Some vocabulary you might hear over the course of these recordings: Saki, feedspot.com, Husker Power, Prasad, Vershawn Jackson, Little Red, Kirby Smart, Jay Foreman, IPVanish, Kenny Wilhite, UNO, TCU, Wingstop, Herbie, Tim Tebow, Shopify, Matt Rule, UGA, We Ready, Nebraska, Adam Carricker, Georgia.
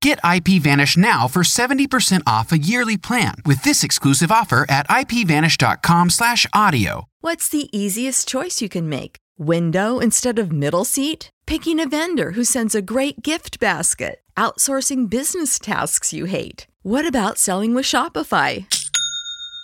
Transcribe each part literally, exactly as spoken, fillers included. Get IPVanish now for seventy percent off a yearly plan with this exclusive offer at I P vanish dot com slash audio. What's the easiest choice you can make? Window instead of middle seat? Picking a vendor who sends a great gift basket? Outsourcing business tasks you hate? What about selling with Shopify?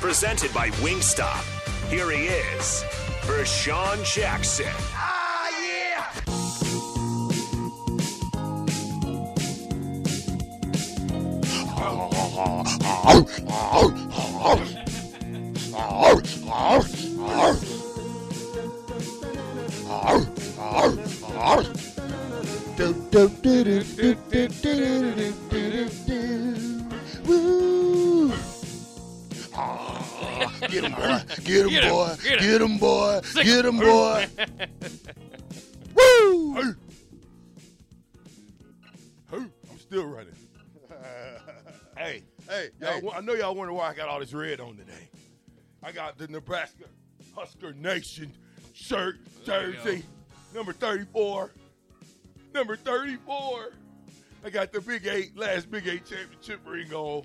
Presented by Wingstop. Here he is, Vershawn Jackson. Ah, yeah. Get him, boy. Get him, get boy. Him, get him, boy. Get him, boy. Woo! I'm still running. Hey, hey, y'all, hey. I know y'all wonder why I got all this red on today. I got the Nebraska Husker Nation shirt, jersey, number thirty-four. Number thirty-four. I got the Big Eight, last Big Eight championship ring on.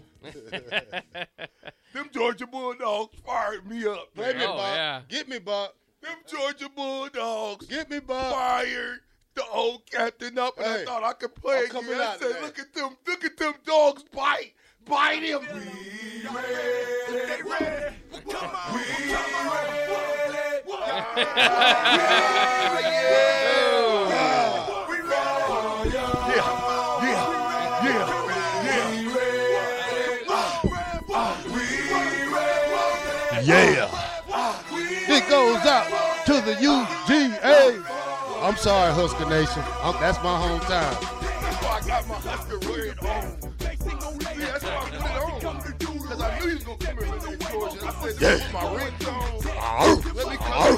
Them Georgia Bulldogs fired me up. Yeah. Get me, oh, Buck. Yeah. Get me, Buck. Them Georgia Bulldogs get me, Buck. Fired the old captain up, and hey, I thought I could play again. I said, today. Look at them, look at them dogs bite. Bite him. We ready. ready. Come on. We ready. We ready. We ready. Yeah. Yeah. It goes out to the U G A. I'm sorry, Husker Nation. I'm, that's my hometown. That's why I got my Husker red on. See, that's why I put it on. Because I knew he was going to come here with me, George. And I said, this is my red zone. Let me come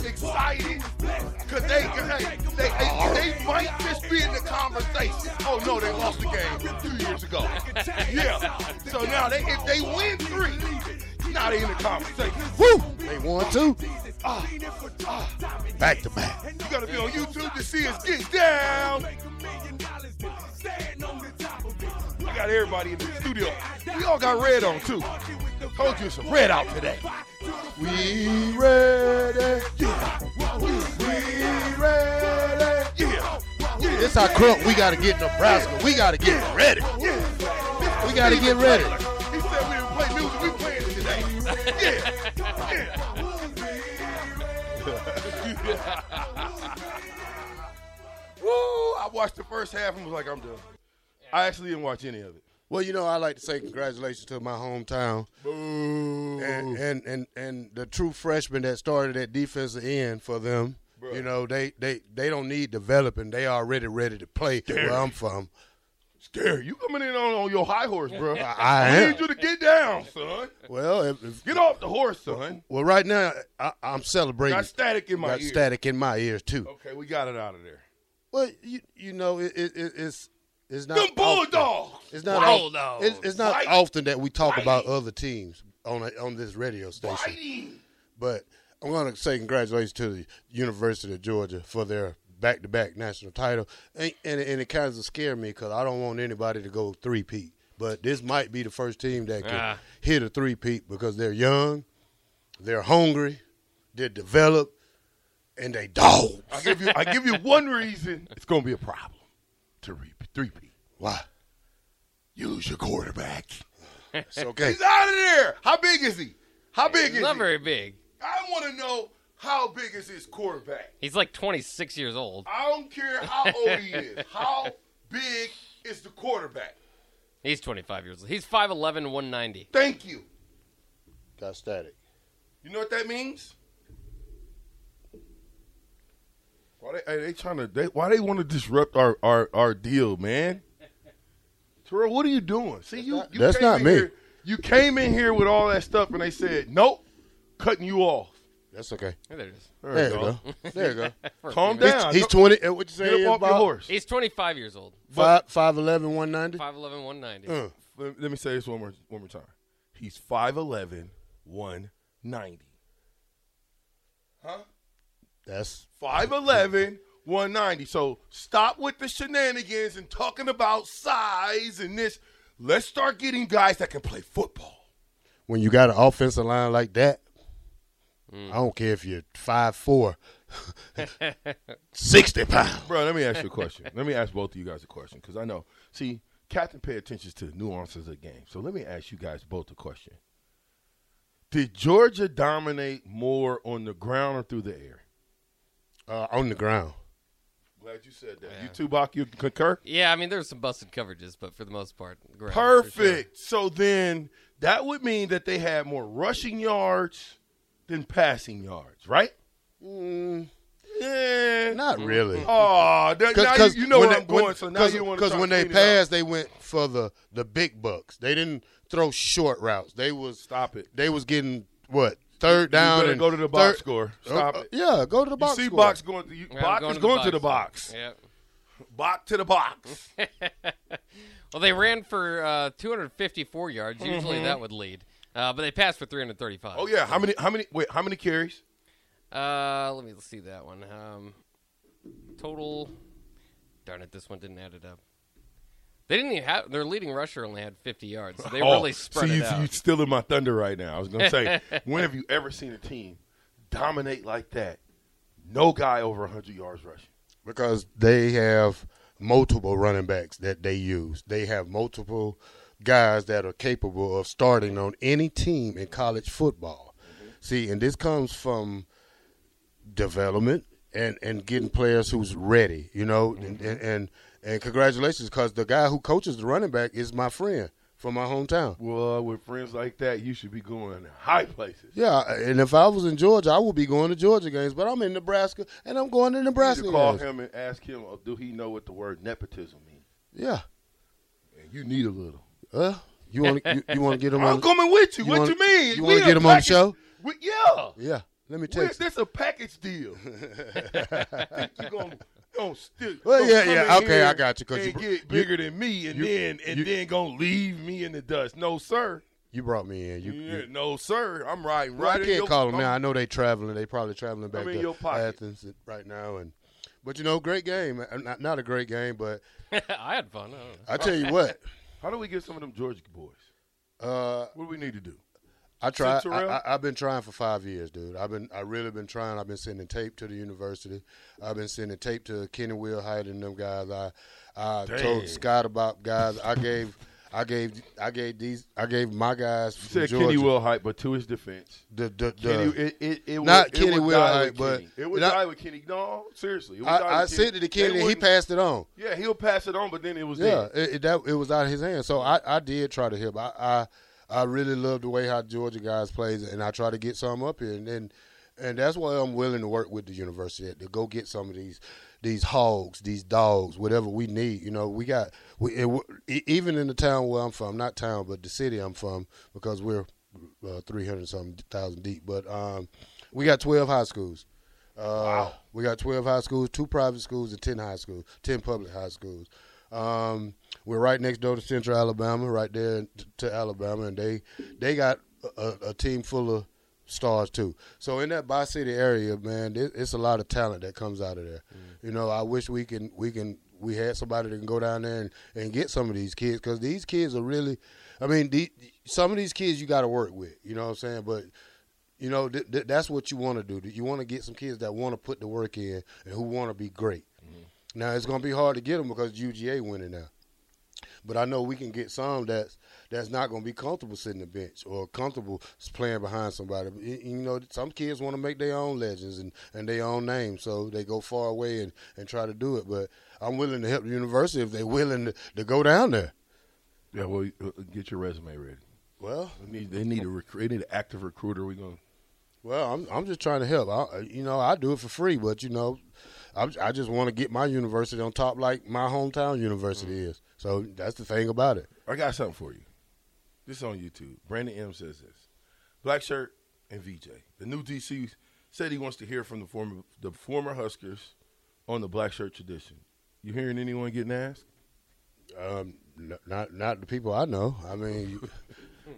here excited. Because they, hey, they, they, they might just be in the conversation. Oh, no, they lost the game two years ago. Yeah. So now, they, if they win three, now they in the conversation. Woo! They won two. Ah, ah, back to back. You gotta be on YouTube to see us get down. I got everybody in the studio. We all got red on too. Told you some red out today. We ready. Yeah. We ready. Yeah. Yeah. This our crump. We gotta get Nebraska. We gotta get yeah. ready. Yeah. We gotta get ready. He said we didn't play music. We playing it today. Yeah. Yeah. Woo! I watched the first half and was like, I'm done. I actually didn't watch any of it. Well, you know, I like to say congratulations to my hometown. Boo. And and and, and the true freshman that started at defensive end for them. Bruh. You know, they, they, they don't need developing. They already ready to play where I'm from. Scary, you coming in on, on your high horse, bro. I am. I need you to get down, son. Well, if, if, get off the horse, son. Well, right now, I, I'm celebrating. Got static in my got ears. Got static in my ears, too. Okay, we got it out of there. Well, you you know, it, it, it, it's it's not. Them Bulldogs. It's not, Bulldogs. It's, it's not often that we talk Whitey. about other teams on a, on this radio station. Whitey. But I'm going to say congratulations to the University of Georgia for their back-to-back national title. And, and, and it kind of scared me because I don't want anybody to go three-peat. But this might be the first team that can uh. hit a three-peat because they're young, they're hungry, they're developed, and they dogs. I give you, I give you one reason it's going to be a problem to three-peat. Why? Use your quarterback. It's okay. He's out of there. How big is he? How big He's is not he? Not very big. I want to know how big is his quarterback. He's like twenty-six years old. I don't care how old he is. How big is the quarterback? He's twenty-five years old. He's five eleven, one ninety. Thank you. Got static. You know what that means? Why they, they trying to? They, why they want to disrupt our, our, our deal, man? Terrell, what are you doing? See, you. you That's not me. Here, you came in here with all that stuff, and they said, nope. Cutting you off. That's okay. There it is. There, there you go. go. There you go. Calm down. He's, he's twenty. What you say? Get up off your horse. He's twenty-five years old. Five, five eleven, one ninety. Five eleven, one ninety. Uh, let, let me say this one more, one more time. He's five eleven, one ninety. Huh? That's five eleven, one ninety. So stop with the shenanigans and talking about size and this. Let's start getting guys that can play football. When you got an offensive line like that. I don't care if you're five four, sixty pounds. Bro, let me ask you a question. Let me ask both of you guys a question because I know. See, Captain pay attention to the nuances of the game. So let me ask you guys both a question. Did Georgia dominate more on the ground or through the air? Uh, on the ground. Glad you said that. Yeah. You two, Bach, you concur? Yeah, I mean, there were some busted coverages, but for the most part, ground. Perfect. Sure. So then that would mean that they had more rushing yards than passing yards, right? Mm, yeah, not really. Oh, that, Cause, now cause you know where I'm going, when, so now you want to Because when they passed, they went for the, the big bucks. They didn't throw short routes. They was Stop it. They was getting, what, third down and go to the box third, score. Stop uh, it. Yeah, go to the box score. You see score. Box going, to, you, yeah, box going, is to, going the box. to the box. Yep. Box to the box. Well, they ran for uh, two hundred fifty-four yards. Usually mm-hmm. that would lead. Uh, but they passed for three hundred thirty-five. Oh yeah, how many? How many? Wait, how many carries? Uh, let me see that one. Um, total. Darn it, this one didn't add it up. They didn't even have their leading rusher only had fifty yards. So they oh, really spread so you, it out. You're still in my thunder right now. I was gonna say, when have you ever seen a team dominate like that? No guy over one hundred yards rushing. Because they have multiple running backs that they use. They have multiple guys that are capable of starting on any team in college football. Mm-hmm. See, and this comes from development and, and getting players who's ready, you know, mm-hmm. and, and, and, and congratulations because the guy who coaches the running back is my friend from my hometown. Well, with friends like that, you should be going high places. Yeah, and if I was in Georgia, I would be going to Georgia games, but I'm in Nebraska, and I'm going to Nebraska games. You call him and ask him, oh, do he know what the word nepotism means? Yeah. And you need a little. Uh, you want to you, you want to get him? I'm on, coming with you. you what wanna, you mean? You want to get him package, on the show? We, yeah. Yeah. Let me tell you. That's a package deal. You're gonna, gonna still, well, yeah, yeah. Okay, I got you. Cause you get bigger than me, and you, then and you, then gonna leave me in the dust. No, sir. You brought me in. You, yeah, you, no, sir. I'm riding right. Well, I can't your, call them now. I know they traveling. They probably traveling back I'm to Athens right now, and but you know, great game. Not not a great game, but I had fun. I, I tell you what. How do we get some of them Georgia boys? Uh, what do we need to do? I try. I, I, I've been trying for five years, dude. I've been. I really been trying. I've been sending tape to the university. I've been sending tape to Kenny Wilhite and them guys. I, I told Scott about guys. I gave. I gave. I gave these. I gave my guys. You said Georgia. Kenny Wilhite, but to his defense, the the, the Kenny, it, it, it not would, Kenny Wilhite, but Kenny. it would I, die with Kenny. No, seriously, it would I, die I sent it to Kenny. And he passed it on. Yeah, he'll pass it on, but then it was yeah, it, it, that it was out of his hands. So I, I did try to help. I, I I really love the way how Georgia guys plays, and I try to get some up here, and and, and that's why I'm willing to work with the university to go get some of these these hogs, these dogs, whatever we need. You know, we got we, – even in the town where I'm from, not town, but the city I'm from, because we're uh, three hundred something thousand deep. But um, we got twelve high schools. Uh, wow. We got twelve high schools, two private schools, and ten high schools, ten public high schools. Um, we're right next door to Central Alabama, right there to, to Alabama, and they they got a, a team full of stars too. So in that Bi-City area, man, it, it's a lot of talent that comes out of there. Mm. You know, I wish we can we can we had somebody that can go down there and, and get some of these kids, because these kids are really, I mean, the, some of these kids you got to work with. You know what I'm saying? But you know, th- th- that's what you want to do. You want to get some kids that want to put the work in and who want to be great. Mm-hmm. Now, it's going to be hard to get them because U G A winning now. But I know we can get some that's, that's not going to be comfortable sitting the bench or comfortable playing behind somebody. You know, some kids want to make their own legends and, and their own name, so they go far away and, and try to do it. But I'm willing to help the university if they're willing to, to go down there. Yeah, well, get your resume ready. Well, they need, they need, a rec- they need an active recruiter. We're going to. Well, I'm I'm just trying to help. I, you know, I do it for free, but, you know, I, I just want to get my university on top like my hometown university mm-hmm. is. So that's the thing about it. I got something for you. This is on YouTube. Brandon M says this. Black Shirt and V J. The new D C said he wants to hear from the former the former Huskers on the Black Shirt tradition. You hearing anyone getting asked? Um, n- not not the people I know. I mean,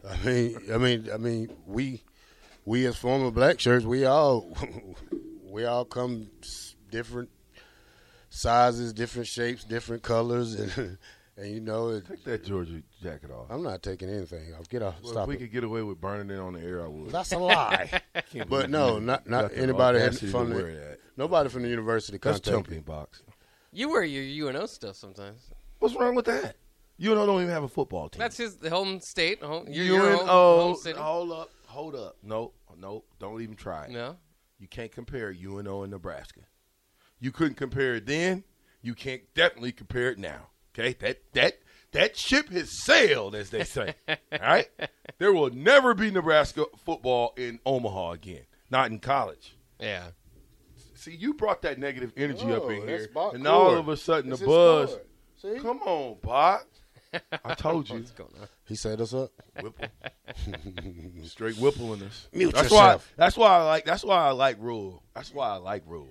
I mean, I mean, I mean, we. We as former Black Shirts, we all we all come different sizes, different shapes, different colors, and, and you know. It, Take that Georgia jacket off. I'm not taking anything off. Get off. Well, stop if we it. could get away with burning it on the air, I would. That's a lie. But no, not not anybody had from the, nobody from the university contacted me. Box. You wear your U N O stuff sometimes. What's wrong with that? U N O don't even have a football team. That's his home state. Home, U N O, home city. All up. Hold up. No, no, don't even try it. No. You can't compare U N O and Nebraska. You couldn't compare it then. You can't definitely compare it now. Okay? That that that ship has sailed, as they say. All right? There will never be Nebraska football in Omaha again. Not in college. Yeah. See, you brought that negative energy Whoa, up in here. And now all of a sudden it's the buzz. See? Come on, Bob. I told you. He set us up. Whipple. Straight whippling us. Mute that's yourself. Why, that's why I like. That's why I like Rule. That's why I like Rule.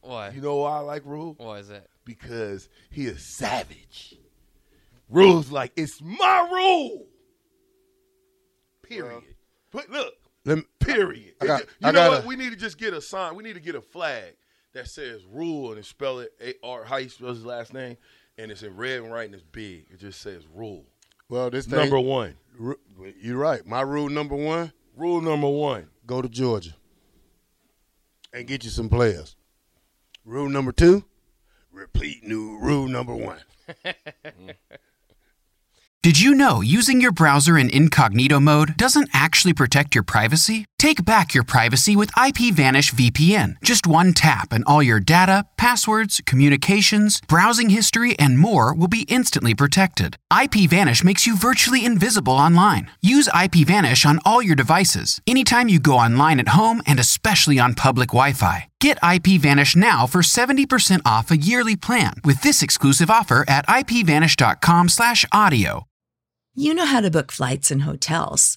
Why? You know why I like Rule? Why is that? Because he is savage. Rule's like, it's my rule. Period. Well, but look. Let me, period. I got, you I know gotta, what? We need to just get a sign. We need to get a flag that says Rule and spell it A R. How you spell his last name? And it's in red and white, and it's big. It just says rule. Well, this thing, number one. R- you're right. My rule number one. Rule number one. Go to Georgia and get you some players. Rule number two. Repeat new rule number one. mm. Did you know using your browser in incognito mode doesn't actually protect your privacy? Take back your privacy with IPVanish V P N. Just one tap and all your data, passwords, communications, browsing history, and more will be instantly protected. IPVanish makes you virtually invisible online. Use IPVanish on all your devices, anytime you go online at home and especially on public Wi-Fi. Get IPVanish now for seventy percent off a yearly plan with this exclusive offer at I P vanish dot com slash audio. You know how to book flights and hotels.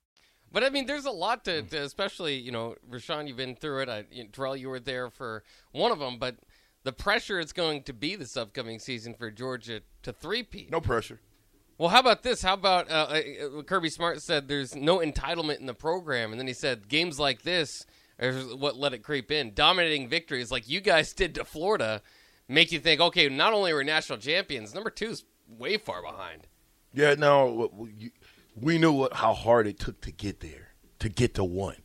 But, I mean, there's a lot to, to especially, you know, Rashawn, you've been through it. I, you know, Terrell, you were there for one of them. But the pressure is going to be this upcoming season for Georgia to three-peat. No pressure. Well, how about this? How about uh, Kirby Smart said there's no entitlement in the program. And then he said games like this are what let it creep in. Dominating victories like you guys did to Florida make you think, okay, not only are we national champions, number two is way far behind. Yeah, no, you – we knew what, how hard it took to get there, to get to one.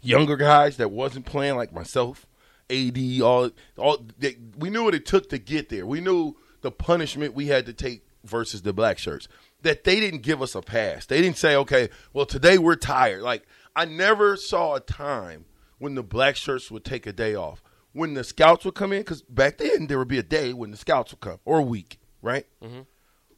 Younger guys that wasn't playing, like myself, A D, all, all they, we knew what it took to get there. We knew the punishment we had to take versus the black shirts, that they didn't give us a pass. They didn't say, okay, well, today we're tired. Like, I never saw a time when the black shirts would take a day off. When the scouts would come in, because back then there would be a day when the scouts would come, or a week, right? Mm-hmm.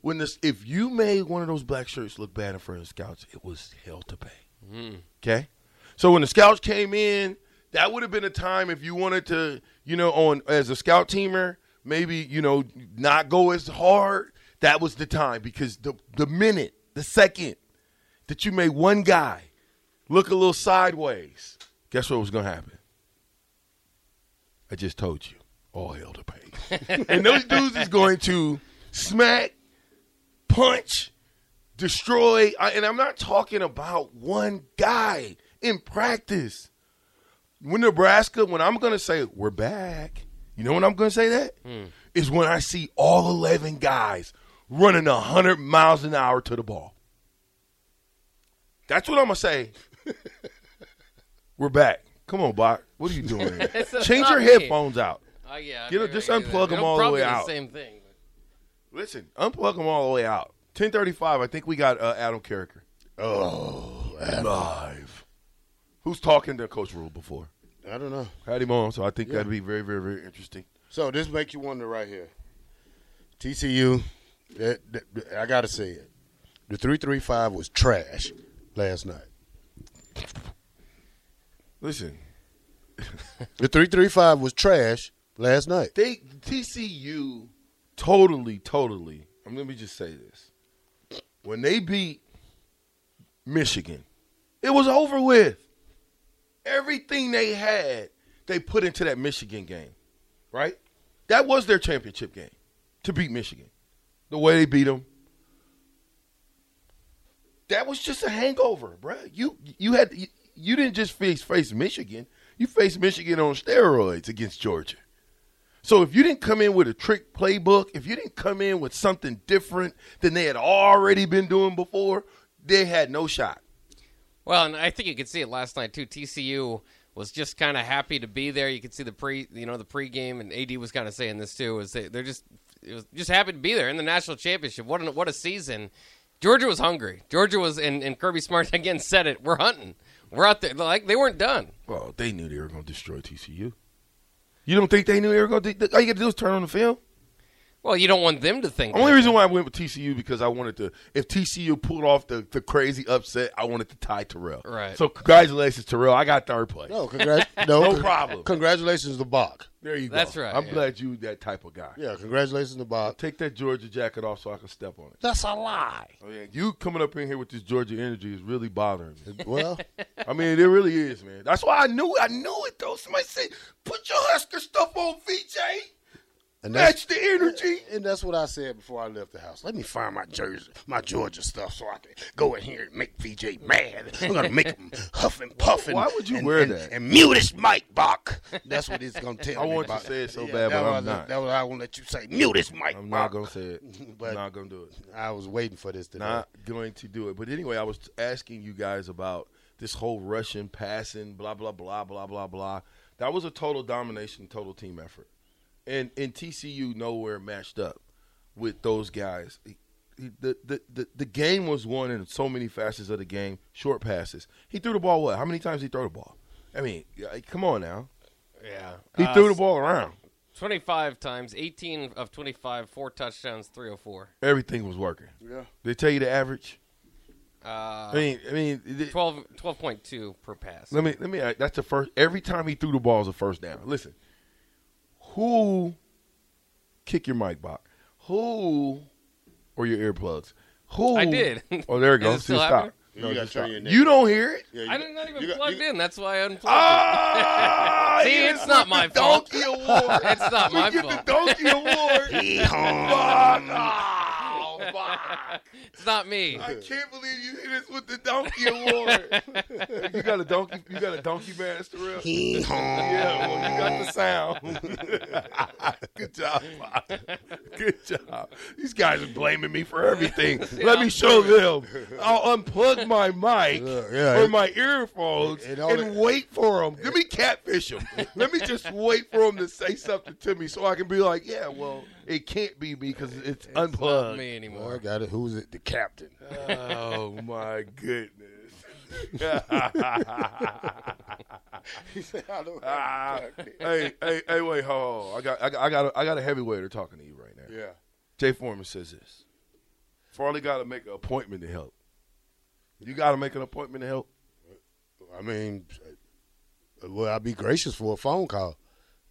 When this, if you made one of those black shirts look bad in front of the scouts, it was hell to pay. Mm. Okay? So when the scouts came in, that would have been a time if you wanted to, you know, on as a scout teamer, maybe, you know, not go as hard. That was the time, because the, the minute, the second that you made one guy look a little sideways, guess what was going to happen? I just told you. All hell to pay. And those dudes is going to smack, punch, destroy, and I'm not talking about one guy in practice. When Nebraska, when I'm going to say, we're back, you know when I'm going to say that? Mm. Is when I see all eleven guys running one hundred miles an hour to the ball. That's what I'm going to say. We're back. Come on, Bach. What are you doing here? Change your headphones out. Oh, yeah. Get a, just unplug them all the way out. Probably the same thing. Listen, unplug them all the way out. ten thirty-five, I think we got uh, Adam Carricker. Oh, Adam. Live. Who's talking to Coach Rule before? I don't know. Had him on, so I think yeah. that'd be very, very, very interesting. So this makes you wonder right here. T C U, that, that, I got to say it. The three three five was trash last night. Listen. The three three five was trash last night. They T C U – Totally, totally. I mean, let me just say this. When they beat Michigan, it was over with. Everything they had, they put into that Michigan game, right? That was their championship game, to beat Michigan. The way they beat them. That was just a hangover, bro. You you had you, you didn't just face, face Michigan. You faced Michigan on steroids against Georgia. So if you didn't come in with a trick playbook, if you didn't come in with something different than they had already been doing before, they had no shot. Well, and I think you could see it last night too. T C U was just kind of happy to be there. You could see the pre, you know, the pregame, and A D was kind of saying this too. Was they, they're just, it was just happy to be there in the national championship. What a, what a season! Georgia was hungry. Georgia was, and, and Kirby Smart again said it. We're hunting. We're out there. Like they weren't done. Well, they knew they were going to destroy T C U. You don't think they knew they were going to do? All you got to do is turn on the film. Well, you don't want them to think. Only reason why I went with T C U because I wanted to. If T C U pulled off the, the crazy upset, I wanted to tie Terrell. Right. So congratulations, Terrell. I got third place. No, congr- no, no problem. Congratulations to Bach. There you go. That's right. I'm yeah. glad you that type of guy. Yeah, congratulations to Bach. Take that Georgia jacket off so I can step on it. That's a lie. Oh, yeah. You coming up in here with this Georgia energy is really bothering me. Well, I mean, it really is, man. That's why I knew it. I knew it, though. Somebody said, put your Husker stuff on, V J. And that's, that's the energy. And that's what I said before I left the house. Let me find my Jersey, my Georgia stuff so I can go in here and make V J mad. I'm going to make him huff and puff. And, Why would you and, wear and, that? And, and mute his mic, Bach. That's what he's going to tell I me. I want about. you to say it so yeah, bad, but I'm not. That's what I want to let you say. Mute his mic, I'm Bach. not going to say it. But I'm not going to do it. I was waiting for this today. Not going to do it. But anyway, I was asking you guys about this whole rushing, passing, blah, blah, blah, blah, blah, blah. That was a total domination, total team effort. And and T C U nowhere matched up with those guys. The, the the the game was won in so many facets of the game. Short passes. He threw the ball what? How many times did he throw the ball? I mean, come on now. Yeah. He uh, threw the ball around. twenty-five times, eighteen of twenty-five, four touchdowns, three oh four. Everything was working. Yeah. They tell you the average? Uh, I mean, I mean, twelve, twelve point two per pass. Let me let me. That's the first. Every time he threw the ball is a first down. Listen. Who, kick your mic, Bob. Who, or your earplugs? Who? I did. Oh, there it goes. It See, stop. No, you, stop. you don't hear it? Yeah, you I didn't even got, plugged you, in. That's why I unplugged ah, it. See, it's not my fault. Donkey award. It's not my fault. You get the donkey award. Oh, Bob. It's not me. I can't believe you hit us with the donkey award. You got a donkey. You got a donkey badge, Terrell. Yeah, well, you got the sound. Good job, Bob. Good job. These guys are blaming me for everything. See, Let I'm me show them. I'll unplug my mic uh, yeah, or it, my earphones it, it and it, wait for them. It, Let me catfish them. Let me just wait for them to say something to me so I can be like, yeah, well, it can't be me because it's, it's unplugged. Not me anymore. Well, I got it. Who's it? The captain. Oh, my goodness. He said, I don't have uh, hey, hey, hey, wait, hold on. I got, I got, I got, a, I got a heavyweighter talking to you right now. Yeah. Jay Foreman says this. Farley got to make an appointment to help. You got to make an appointment to help? I mean, well, I'd be gracious for a phone call.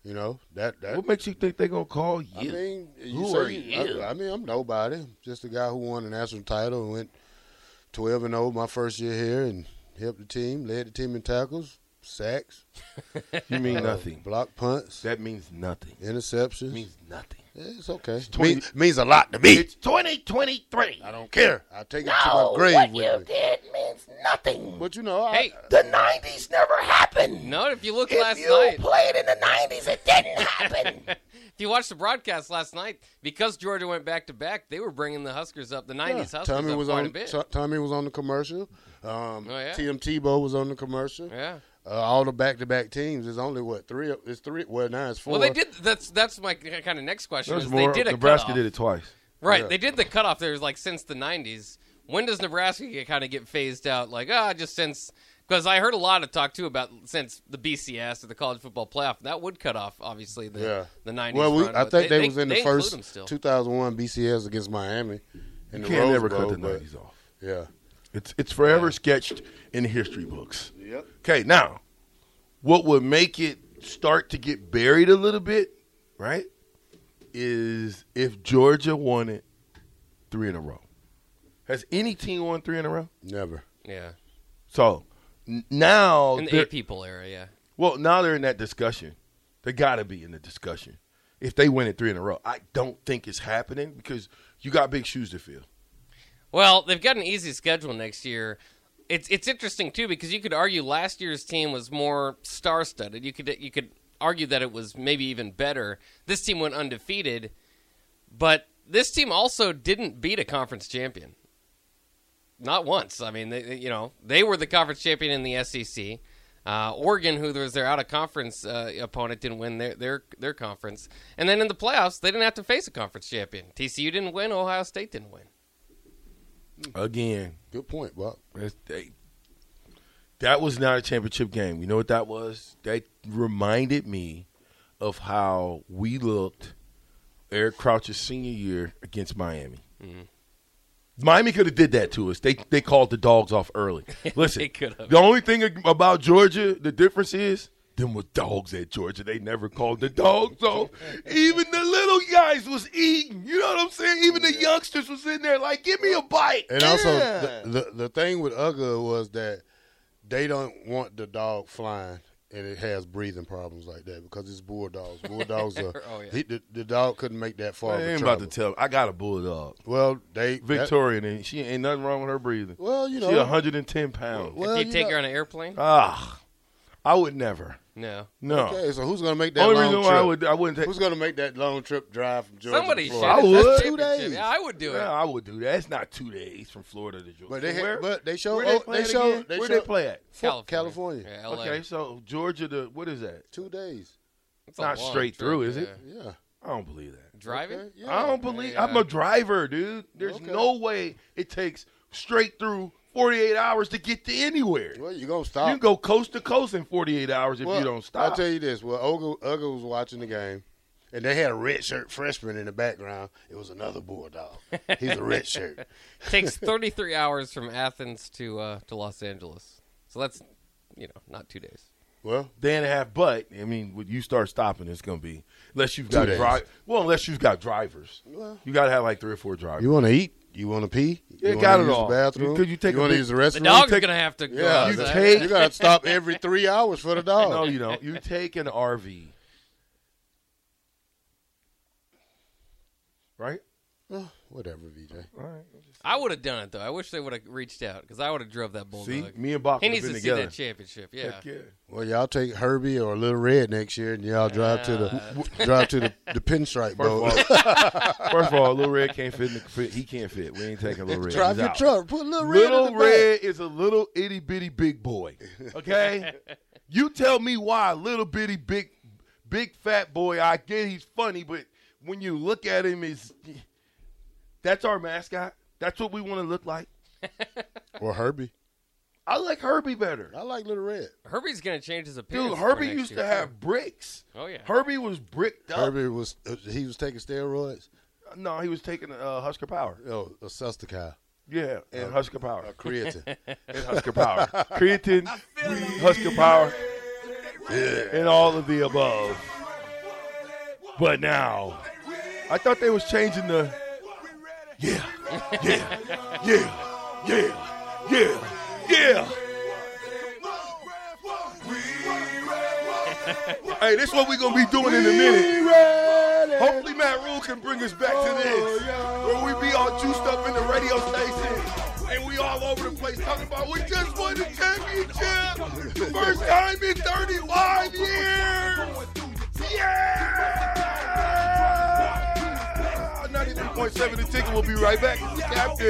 You know, that, that. What makes you think they're going to call you? I mean, you who say, are you? I, I mean, I'm nobody. Just a guy who won a national title and went twelve and oh my first year here and helped the team, led the team in tackles, sacks. You mean uh, nothing. Block punts. That means nothing. Interceptions. It means nothing. It's okay. It's twenty, means, means a lot to me. It's twenty twenty-three. I don't care. I take it no, to my grave with me. What you did means nothing. But, you know, hey, I, the nineties never happened. No, if you look if last you night. If you played in the nineties, it didn't happen. If you watched the broadcast last night, because Georgia went back-to-back, they were bringing the Huskers up, the nineties yeah, Huskers Tommy up was quite on, a bit. T- Tommy was on the commercial. Um, oh, yeah. Tim Tebow was on the commercial. Yeah. Uh, all the back-to-back teams is only what three? It's three. Well, now it's four. Well, they did. That's that's my kind of next question. Is more, they did a Nebraska cutoff. did it twice. Right, yeah. They did the cutoff. There was like since the nineties. When does Nebraska get, kind of get phased out? Like ah, oh, just since because I heard a lot of talk too about since the B C S or the College Football Playoff that would cut off obviously the yeah. the nineties. Well, we, run, I think they, they was in they, the they first two thousand one B C S against Miami. You the can't ever cut the nineties off. Yeah. It's it's forever sketched in the history books. Yep. Okay, now, what would make it start to get buried a little bit, right, is if Georgia won it three in a row. Has any team won three in a row? Never. Yeah. So, n- now. In the eight people era, yeah. Well, now they're in that discussion. They got to be in the discussion if they win it three in a row. I don't think it's happening because you got big shoes to fill. Well, they've got an easy schedule next year. It's it's interesting too because you could argue last year's team was more star-studded. You could you could argue that it was maybe even better. This team went undefeated, but this team also didn't beat a conference champion. Not once. I mean, they, you know, they were the conference champion in the S E C. Uh, Oregon, who was their out-of-conference uh, opponent, didn't win their, their their conference. And then in the playoffs, they didn't have to face a conference champion. T C U didn't win. Ohio State didn't win. Again. Good point, Bob. They, that was not a championship game. You know what that was? That reminded me of how we looked Eric Crouch's senior year against Miami. Mm-hmm. Miami could have did that to us. They they called the dogs off early. Listen, they could have. The only thing about Georgia, the difference is, them were dogs at Georgia. They never called the dogs off. Even the little guys was eating. You know what I'm saying? Even the youngsters was in there like, give me a bite. And yeah. also, the, the the thing with U G A was that they don't want the dog flying and it has breathing problems like that because it's bulldogs. Bulldogs are oh, yeah. he, the, the dog couldn't make that far. I ain't about to tell. I got a bulldog. Well, they Victorian. And she ain't nothing wrong with her breathing. Well, you know, she one hundred ten pounds. Well, did you take know. her on an airplane? Ah, I would never. No, no. Okay, so who's gonna make that Only long reason trip? I would, I wouldn't take. Who's gonna make that long trip drive from Georgia? Somebody to Florida? Should. I would. That's two days. Yeah, I would do yeah, it. I would do that. It's not two days from Florida to Georgia. But they, where, but they show. Where they, they show. They where show, they play at? California. California. Yeah, L A. Okay, so Georgia to what is that? Two days. It's not straight trip, through, is it? Yeah. I don't believe that. Driving? Okay. Yeah. I don't believe. Yeah. I'm a driver, dude. There's okay. no way it takes straight through. forty-eight hours to get to anywhere. Well, you're going to stop. You can go coast to coast in forty-eight hours if well, you don't stop. I'll tell you this. Well, Uga, Uga was watching the game, and they had a red shirt freshman in the background. It was another bulldog. He's a red shirt. Takes thirty-three hours from Athens to uh, to Los Angeles. So that's, you know, not two days. Well, day and a half, but, I mean, when you start stopping, it's going to be, unless you've got dri- well, unless you've got drivers. Well, you got to have like three or four drivers. You want to eat? You want to pee? You yeah, got it use all. The bathroom? Could you take you want to use the restroom? The dog's going to have to go. Yeah, you take, you got to stop every three hours for the dog. No, you don't. You take an R V, right? Oh, whatever, V J. All right. I would have done it though. I wish they would have reached out because I would have drove that bulldog. See, me and Bach would have been together. He needs to see that championship. Yeah. Heck yeah. Well, y'all take Herbie or Little Red next year, and y'all drive uh, to the drive to the, the pinstripe boat. First of all, first of all, Little Red can't fit. fit he can't fit. We ain't taking Little Red. Drive He's your out. truck. Put Little Red. Little in the Red back. Is a little itty bitty big boy. Okay. You tell me why little bitty big big fat boy. I get he's funny, but when you look at him, is that's our mascot. That's what we want to look like. Or Herbie. I like Herbie better. I like Little Red. Herbie's going to change his appearance. Dude, Herbie used year. to have bricks. Oh, yeah. Herbie was bricked up. Herbie was, uh, he was taking steroids? No, he was taking uh, Husker Power. Oh, a Sustakai. Yeah, and uh, Husker Power. Uh, creatine. And Husker Power. Creatine, Husker Power, yeah. and all of the above. But now, I thought they was changing the – Yeah, yeah, yeah, yeah, yeah, yeah. Hey, this is what we're going to be doing in a minute. Hopefully Matt Rule can bring us back to this, where we be all juiced up in the radio station, and we all over the place talking about we just won the championship, the first time in thirty-five years. Yeah! ninety-three point seven The Ticket. We'll be right back. Captain.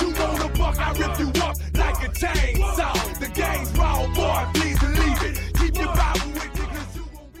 You want a buck? I rip you up like a chainsaw. The game's raw, boy. Please believe it. Keep your Bible with you because you won't be.